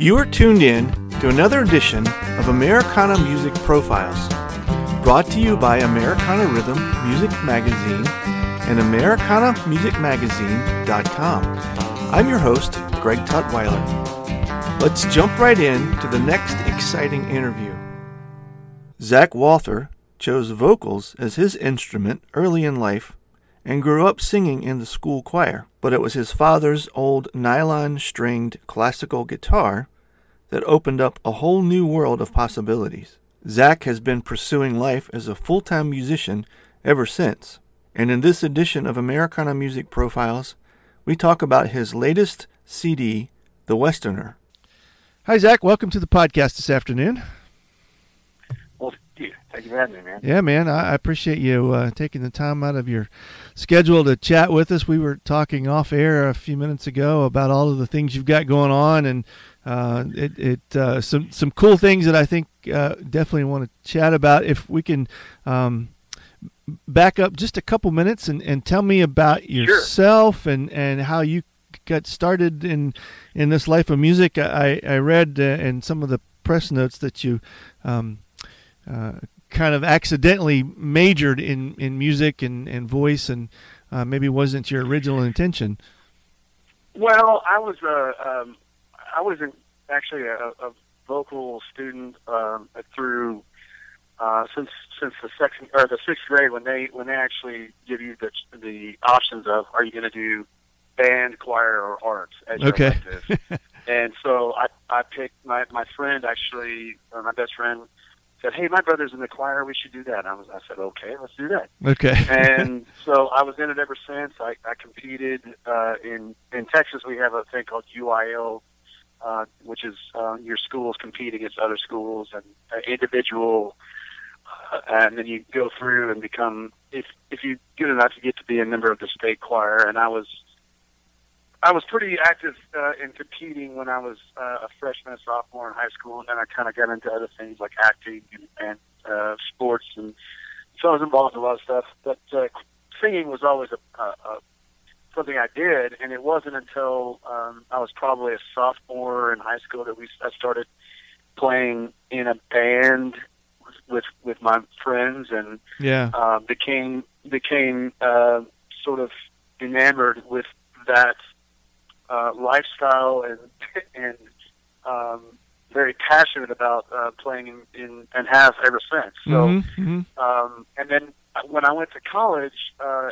You are tuned in to another edition of Americana Music Profiles, brought to you by Americana Rhythm Music Magazine and AmericanaMusicMagazine.com. I'm your host, Greg Tutwiler. Let's jump right in to the next exciting interview. Zach Walther chose vocals as his instrument early in life and grew up singing in the school choir, but it was his father's old nylon-stringed classical guitar that opened up a whole new world of possibilities. Zach has been pursuing life as a full-time musician ever since, and in this edition of Americana Music Profiles, we talk about his latest CD, The Westerner. Hi, Zach. Welcome to the podcast this afternoon. Well, thank you for having me, man. Yeah, man. I appreciate you taking the time out of your schedule to chat with us. We were talking off air a few minutes ago about all of the things you've got going on, and some cool things that I think definitely want to chat about. If we can back up just a couple minutes and tell me about yourself. Sure. and how you got started in this life of music. I read in some of the press notes that you kind of accidentally majored in music and voice, and maybe wasn't your original intention. Well, I was actually a vocal student through since the second or the sixth grade, when they actually give you the options of, are you going to do band, choir, or arts as your objective. And so I picked my friend, actually, my best friend, said, "Hey, my brother's in the choir. We should do that." And I said, "Okay, let's do that." Okay. And so I was in it ever since. I competed in Texas. We have a thing called UIL, which is your schools compete against other schools and individual, and then you go through and become, if you're good enough, you get to be a member of the state choir. And I was pretty active in competing when I was a freshman and sophomore in high school, and then I kind of got into other things like acting and sports, and so I was involved in a lot of stuff. But singing was always something I did, and it wasn't until I was probably a sophomore in high school that I started playing in a band with my friends, and became sort of enamored with that lifestyle, and very passionate about playing in and have ever since. So, and then when I went to college, I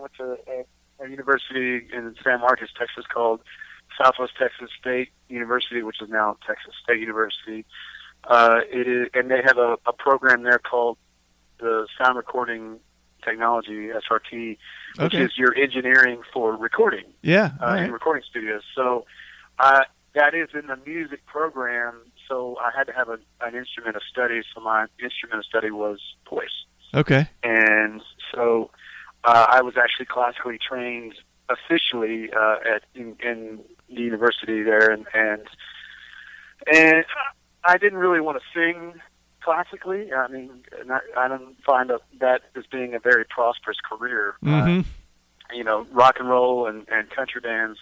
went to a university in San Marcos, Texas, called Southwest Texas State University, which is now Texas State University. And they have a program there called the Sound Recording Technology, SRT, which is your engineering for recording, in recording studios. So that is in the music program, so I had to have an instrument of study, so my instrument of study was voice. Okay. And so I was actually classically trained officially in the university there, and I didn't really want to sing classically. I mean, I don't find that as being a very prosperous career. You know, rock and roll and country bands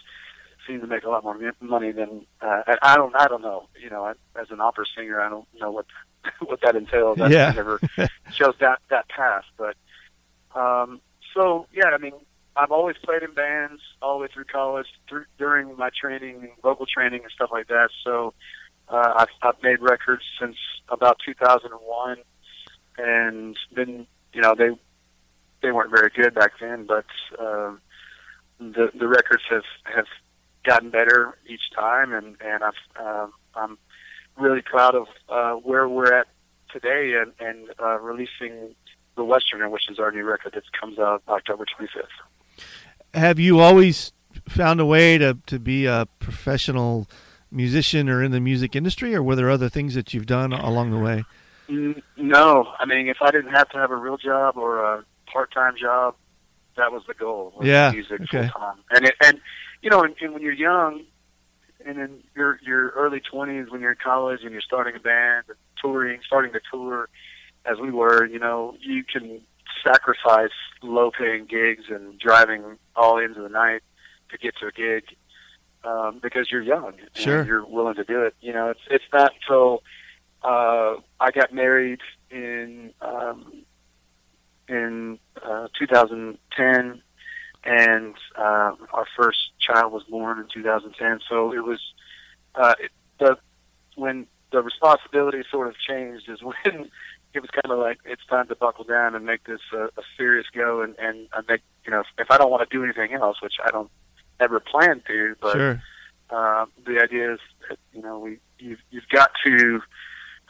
seem to make a lot more money than I don't know. You know, as an opera singer, I don't know what that entails. I never chose that path. But so yeah, I mean, I've always played in bands all the way through college, during my training, vocal training, and stuff like that. So. I've made records since about 2001, and then, you know, they weren't very good back then, but the records have gotten better each time, and I'm really proud of where we're at today, and releasing The Westerner, which is our new record that comes out October 25th. Have you always found a way to be a professional musician or in the music industry, or were there other things that you've done along the way? No, I mean, if I didn't have to have a real job or a part-time job, that was the goal. Music full time. And you know, and when you're young, and in your early 20s, when you're in college and you're starting a band, starting to tour, as we were, you know, you can sacrifice low-paying gigs and driving all into the night to get to a gig. because you're young and you're willing to do it. You know, it's not until I got married in 2010, and our first child was born in 2010. So it was when the responsibility sort of changed is when it was kind of like, it's time to buckle down and make this a serious go. And I make, you know, if I don't want to do anything else, which I don't ever plan to, but the idea is that, you know, you've got to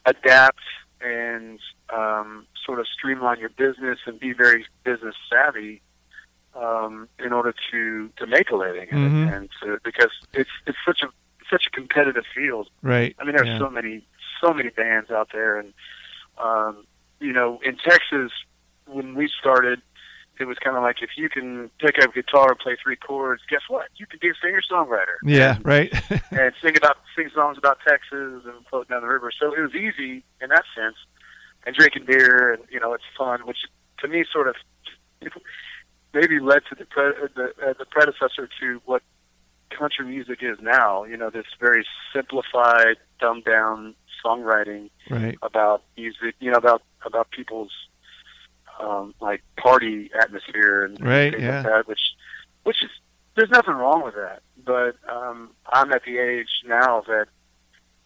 adapt and sort of streamline your business and be very business savvy in order to make a living. Mm-hmm. And to, because it's such a competitive field. Right. I mean, there's so many bands out there. And, you know, in Texas, when we started, it was kind of like, if you can pick up guitar and play three chords, guess what? You can be a singer-songwriter. Yeah, right. And sing songs about Texas and float down the river. So it was easy in that sense. And drinking beer, and, you know, it's fun, which to me sort of maybe led to the predecessor to what country music is now. You know, this very simplified, dumbed-down songwriting about music, you know, about people's like party atmosphere and things like that, which is, there's nothing wrong with that. But I'm at the age now that,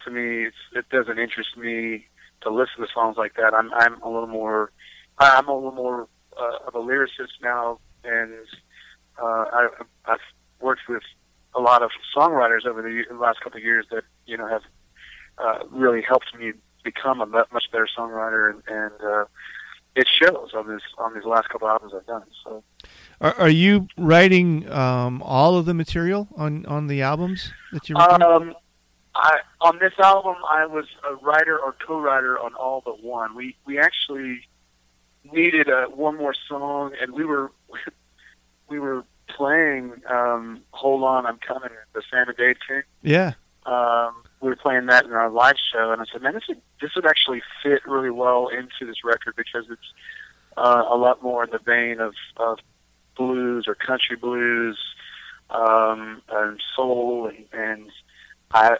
to me, it doesn't interest me to listen to songs like that. I'm a little more of a lyricist now, and I've worked with a lot of songwriters over the last couple of years that, you know, have really helped me become a much better songwriter, and it shows on these last couple albums I've done. So, are you writing all of the material on the albums that you're writing? On this album, I was a writer or co-writer on all but one. We actually needed one more song, and we were playing "Hold On, I'm Coming," the Santa Day tune. Yeah. We were playing that in our live show, and I said, man, this would actually fit really well into this record, because it's a lot more in the vein of blues or country blues and soul, and I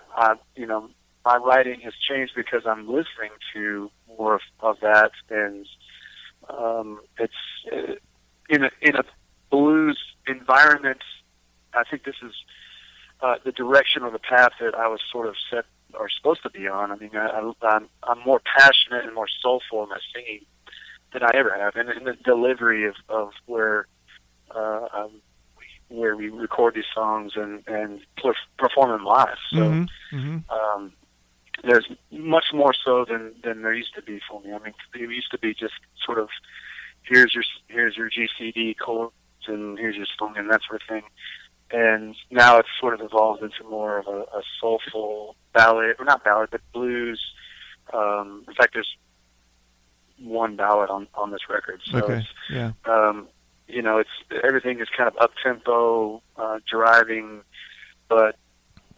you know, my writing has changed because I'm listening to more of that, and it's in a blues environment. I think this is the direction or the path that I was sort of set or supposed to be on. I mean, I'm more passionate and more soulful in my singing than I ever have, and in the delivery of where we record these songs and perform them live. So there's much more so than there used to be for me. I mean, it used to be just sort of here's your GCD chords and here's your song and that sort of thing. And now it's sort of evolved into more of a soulful ballad, or not ballad, but blues. In fact, there's one ballad on this record. So you know, it's everything is kind of up tempo, driving, but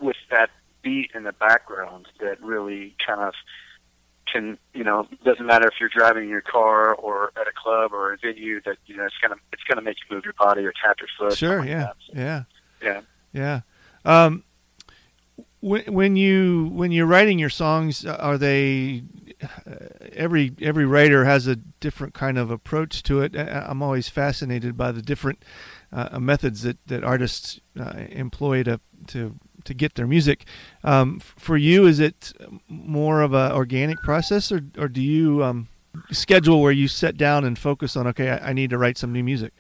with that beat in the background that really kind of can, you know, doesn't matter if you're driving in your car or at a club or a venue, that, you know, it's gonna make you move your body or tap your foot. Sure, yeah, like yeah, yeah, yeah. When you're writing your songs, are they? Every writer has a different kind of approach to it. I'm always fascinated by the different methods that artists employ to get their music. For you, is it more of an organic process, or do you schedule where you sit down and focus on, okay, I need to write some new music?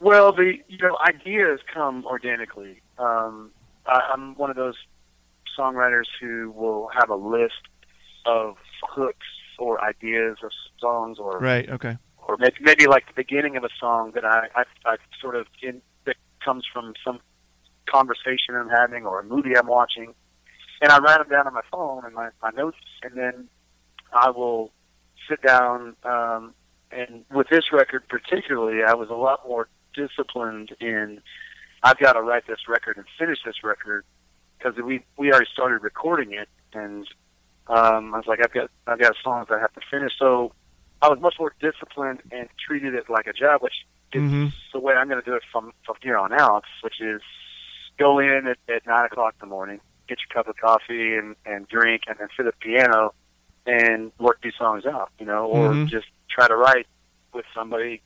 Well, ideas come organically. I'm one of those songwriters who will have a list of hooks or ideas or songs, or or maybe like the beginning of a song that I sort of that comes from some conversation I'm having or a movie I'm watching, and I write them down on my phone and my notes, and then I will sit down. And with this record particularly, I was a lot more disciplined in, I've got to write this record and finish this record, because we already started recording it, and I was like, I've got songs I have to finish. So I was much more disciplined and treated it like a job, which is the way I'm going to do it from here on out, which is go in at 9 o'clock in the morning, get your cup of coffee and drink, and then sit at the piano and work these songs out, you know, or just try to write with somebody.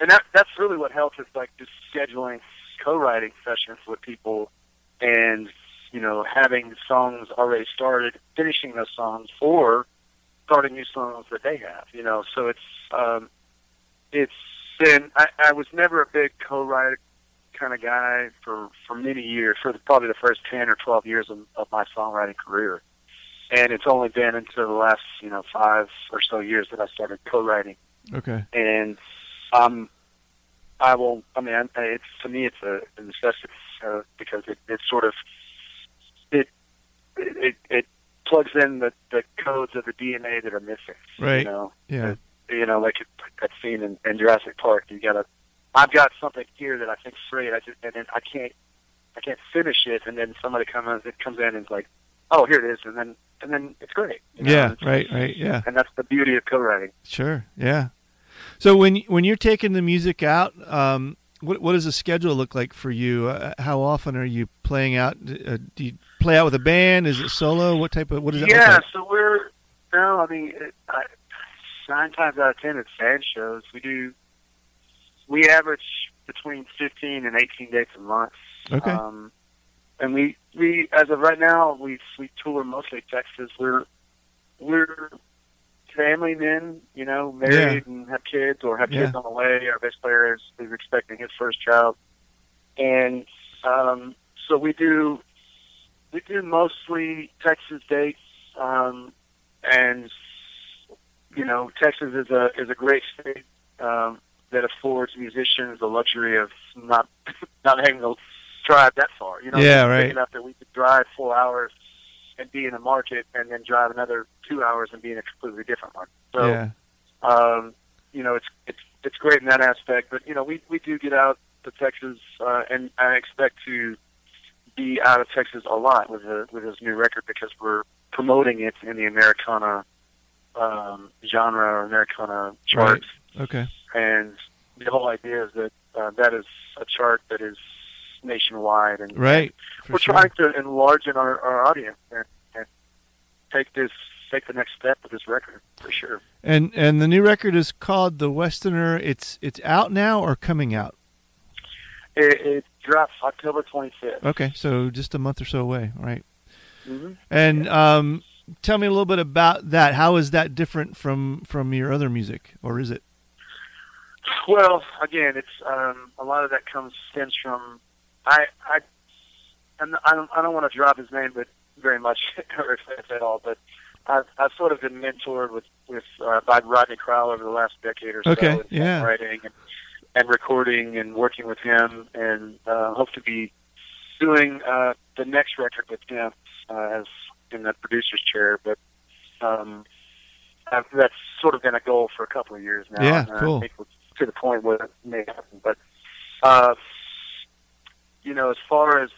And that's really what helps is like just scheduling co-writing sessions with people and, you know, having songs already started, finishing those songs, or starting new songs that they have, you know. So it's been, I was never a big co-writer kind of guy for many years, for probably the first 10 or 12 years of my songwriting career. And it's only been until the last, you know, 5 or so years that I started co-writing. Okay. And it's, to me, it's a necessity because it sort of, it plugs in the codes of the DNA that are missing. Right. You know? Yeah. You know, like that scene in Jurassic Park, I've got something here that I think's great, and then I can't finish it, and then somebody comes in and is like, oh, here it is, and then it's great. You know? Yeah, right, yeah. And that's the beauty of co-writing. Sure, yeah. So when you're taking the music out, what does the schedule look like for you? How often are you playing out? Do you play out with a band? Is it solo? What does that look like? Yeah, so I mean, 9 times out of 10 it's band shows. We average between 15 and 18 dates a month. Okay. And we as of right now, we tour mostly Texas. We're family men, you know, married and have kids on the way. Our bass player is expecting his first child, and so we do mostly Texas dates, and you know, Texas is a great state. That affords musicians the luxury of not having to drive that far. You know, big enough that we could drive 4 hours and be in a market, and then drive another 2 hours and be in a completely different market. So, you know, it's great in that aspect. But you know, we do get out to Texas, and I expect to be out of Texas a lot with this new record because we're promoting it in the Americana genre or Americana charts. Right. Okay. And the whole idea is that that is a chart that is nationwide, and we're trying to enlarge in our audience and take the next step with this record for sure. And the new record is called The Westerner. It's out now or coming out? It drops October 25th. Okay, so just a month or so away. All right. Mm-hmm. And tell me a little bit about that. How is that different from your other music, or is it? Well, again, it's a lot of that stems from I don't want to drop his name, but very much or if at all. But I've sort of been mentored with by Rodney Crowell over the last decade or so. Okay, yeah. Writing and recording and working with him, and hope to be doing the next record with him as in the producer's chair. But that's sort of been a goal for a couple of years now. Yeah, cool. I think to the point where it may happen, but you know, as far as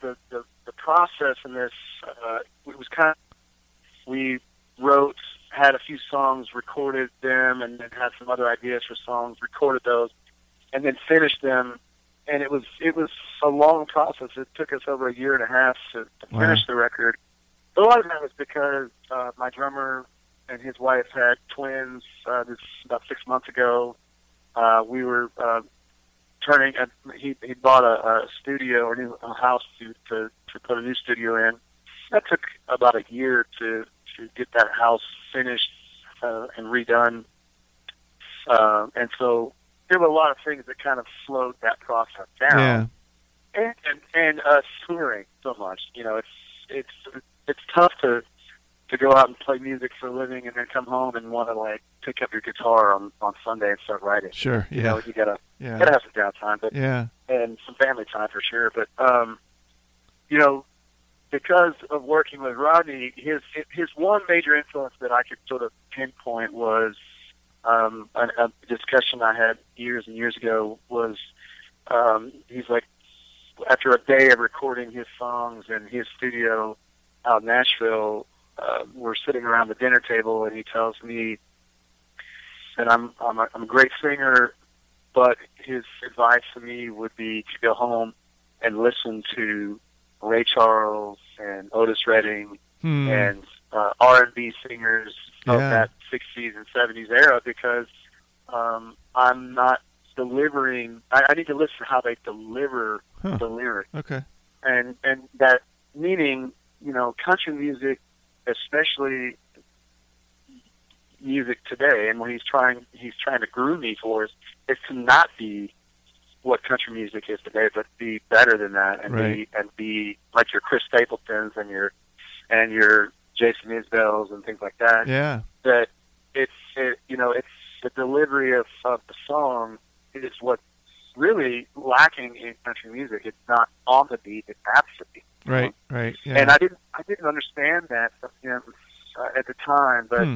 the process in this, it was we wrote, had a few songs, recorded them, and then had some other ideas for songs, recorded those, and then finished them. And it was a long process. It took us over 1.5 years to finish the record. But a lot of that was because my drummer and his wife had twins about 6 months ago. We were turning. He bought a studio or a house to put a new studio in. That took about a year to get that house finished and redone. And so there were a lot of things that kind of slowed that process down. Yeah. And us touring so much. You know, it's tough to go out and play music for a living and then come home and want to like pick up your guitar on Sunday and start writing. Sure, yeah. You know, you gotta have some downtime, but and some family time for sure. But you know, because of working with Rodney, his one major influence that I could sort of pinpoint was a discussion I had years and years ago was he's like, after a day of recording his songs in his studio out in Nashville. We're sitting around the dinner table, and he tells me that I'm a great singer, but his advice to me would be to go home and listen to Ray Charles and Otis Redding and R&B singers of that 60s and 70s era, because I'm not delivering. I need to listen to how they deliver the lyrics. Okay. And that meaning, you know, country music, especially music today, and when he's trying to groove me towards, is to not be what country music is today, but be better than that, and be like your Chris Stapletons and your Jason Isbells and things like that. Yeah. That it's the delivery of the song is what's really lacking in country music. It's not on the beat, it's after the beat. Right, right. Yeah. And I didn't understand that from him at the time, but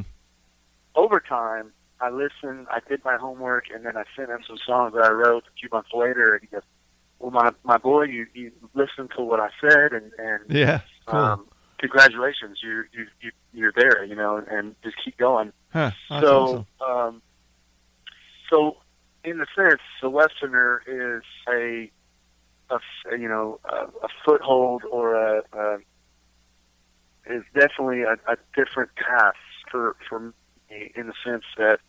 over time, I listened, I did my homework, and then I sent him some songs that I wrote a few months later, and he goes, well, my boy, you listened to what I said, and yeah, cool. Congratulations, you're there, you know, and just keep going. Huh, so, awesome. So in a sense, The Westerner is a foothold or is definitely a different path for me, in the sense that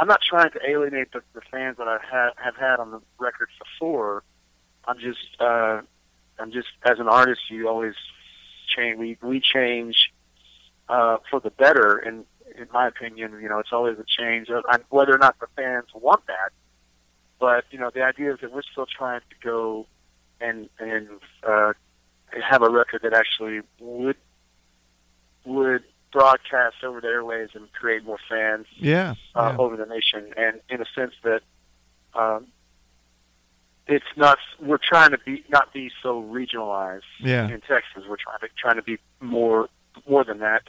I'm not trying to alienate the fans that I have had on the records before. I'm just as an artist, you always change. We change for the better, and in my opinion, you know, it's always a change, whether or not the fans want that. But you know, the idea is that we're still trying to go and have a record that actually would broadcast over the airwaves and create more fans over the nation. And in a sense that it's not, we're trying to not be so regionalized in Texas. We're trying to be more than that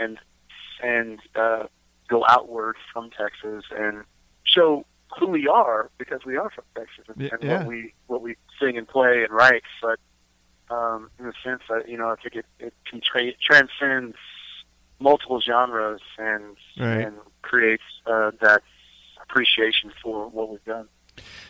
and go outward from Texas and show who we are, because we are from Texas and what we sing and play and write. But in a sense that, you know, I think it can transcends multiple genres and creates that appreciation for what we've done.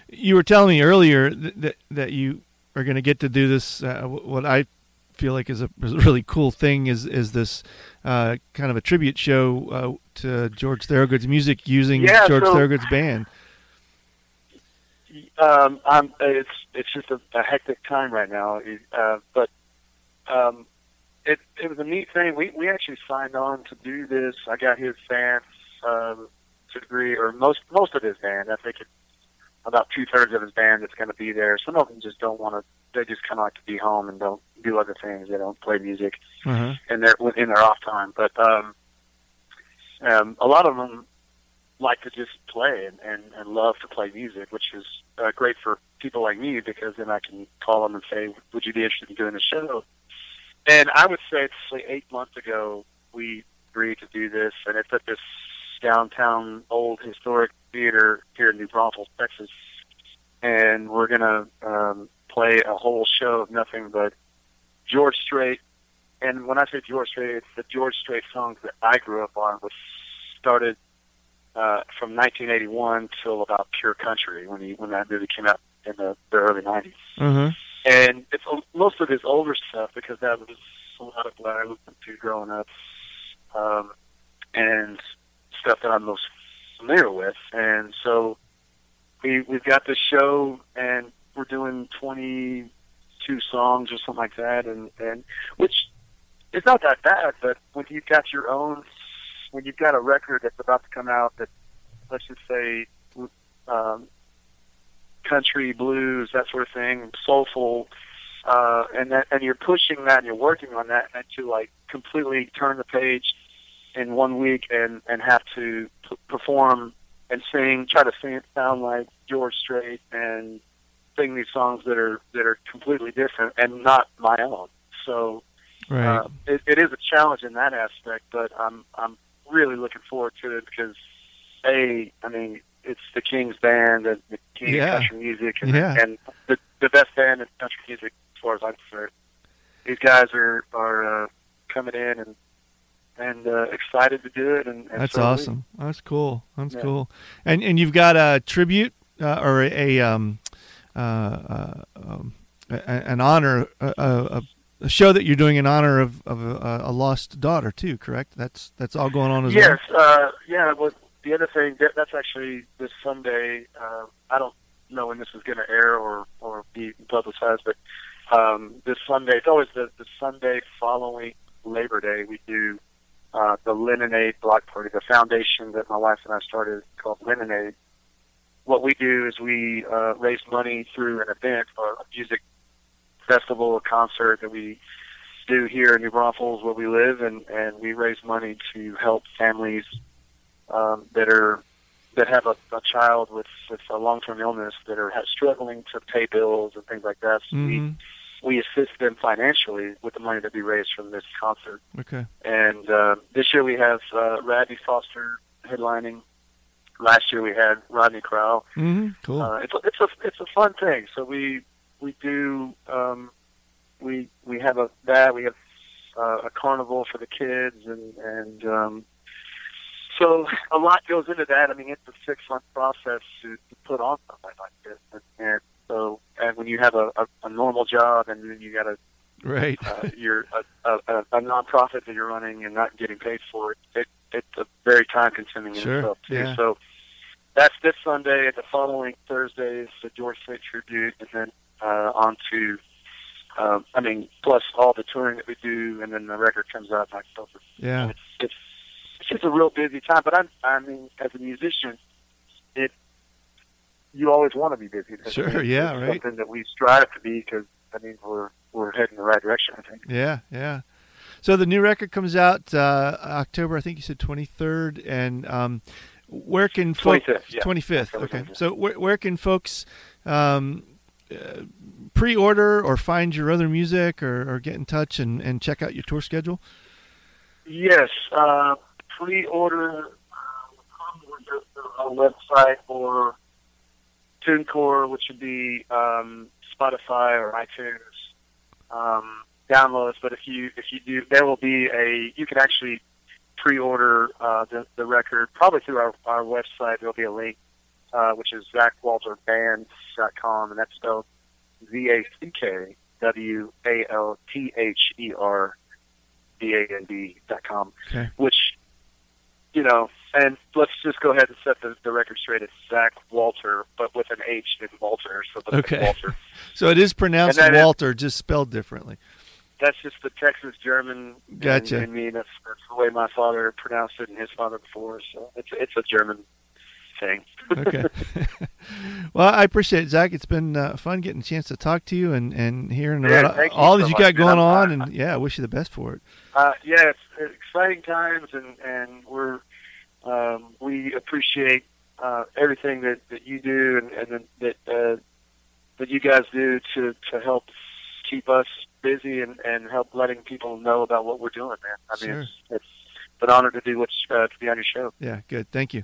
You were telling me earlier that you are going to get to do this. What I feel like is a really cool thing is this kind of a tribute show to George Thorogood's music using George Thorogood's band. It's just a hectic time right now, but It was a neat thing. We actually signed on to do this. I got his band to agree, or most of his band. I think it's about 2/3 of his band that's going to be there. Some of them just don't want to. They just kind of like to be home and don't do other things. They don't play music, and they're in their off time. But a lot of them like to just play and love to play music, which is great for people like me, because then I can call them and say, "Would you be interested in doing a show?" And I would say it's like 8 months ago we agreed to do this, and it's at this downtown old historic theater here in New Braunfels, Texas, and we're going to play a whole show of nothing but George Strait. And when I say George Strait, it's the George Strait songs that I grew up on, which started from 1981 till about Pure Country when that movie came out in the early 90s. Mm-hmm. And it's most of his older stuff, because that was a lot of what I listened to growing up, and stuff that I'm most familiar with. And so we've got this show, and we're doing 22 songs or something like that, and which is not that bad. But when you've got when you've got a record that's about to come out that, let's just say, country, blues, that sort of thing, soulful, and you're pushing that and you're working on that, and to like completely turn the page in 1 week and have to perform and sing, try to sing it, sound like George Strait, and sing these songs that are completely different and not my own. So it is a challenge in that aspect, but I'm really looking forward to it, because it's the King's band and the king of country music, and the best band in country music as far as I'm concerned. These guys are coming in and excited to do it. And that's awesome. That's cool. That's cool. And you've got a tribute or a an honor, a show that you're doing in honor of a lost daughter too, correct? That's all going on as well. Yes, yeah. Well, the other thing that's actually this Sunday. I don't know when this is going to air or be publicized, but this Sunday, it's always the Sunday following Labor Day, we do the Lemonade block party. The foundation that my wife and I started called Lemonade. What we do is we raise money through an event or a music festival or concert that we do here in New Braunfels, where we live, and we raise money to help families that have a child with a long-term illness that are struggling to pay bills and things like that. So we assist them financially with the money that we raise from this concert. Okay. And this year we have Radney Foster headlining. Last year we had Rodney Crowell. Mm-hmm. Cool. It's a fun thing. So we do we have a carnival for the kids and so a lot goes into that. I mean, it's a 6-month process to put on something like this, and when you have a normal job and then you got you're a nonprofit that you're running and not getting paid for it. It's a very time-consuming in itself too. Yeah. So that's this Sunday. And the following Thursday is the George Strait tribute, and then on to plus all the touring that we do, and then the record comes out in October. Yeah, it's just a real busy time. But I mean, as a musician, you always want to be busy. Sure, yeah, right. Something that we strive to be, because I mean we're heading the right direction, I think. Yeah, yeah. So the new record comes out October, I think you said 23rd, and where can folks... 25th, yeah. 25th, okay. So where can folks pre-order or find your other music or get in touch and check out your tour schedule? Yes, pre-order on our website or TuneCore, which would be Spotify or iTunes. Downloads, but if you do, there will be you can actually pre-order the record probably through our website. There'll be a link, which is ZachWaltherBands.com, and that's spelled ZACKWALTHERBAND.com, okay. Which, you know, and let's just go ahead and set the record straight. It's Zach Walther, but with an H in Walther, so that's okay. Walther. So it is pronounced Walther, just spelled differently. That's just the Texas German. Gotcha. In me, that's the way my father pronounced it and his father before. So it's a German thing. Okay. Well, I appreciate it, Zach. It's been fun getting a chance to talk to you and hearing about all that you got going on. And yeah, I wish you the best for it. Yeah, it's exciting times, and we're we appreciate everything that you do and that you guys do to help keep us busy and help letting people know about what we're doing, man. I mean, sure. It's an honor to do to be on your show. Yeah, good. Thank you.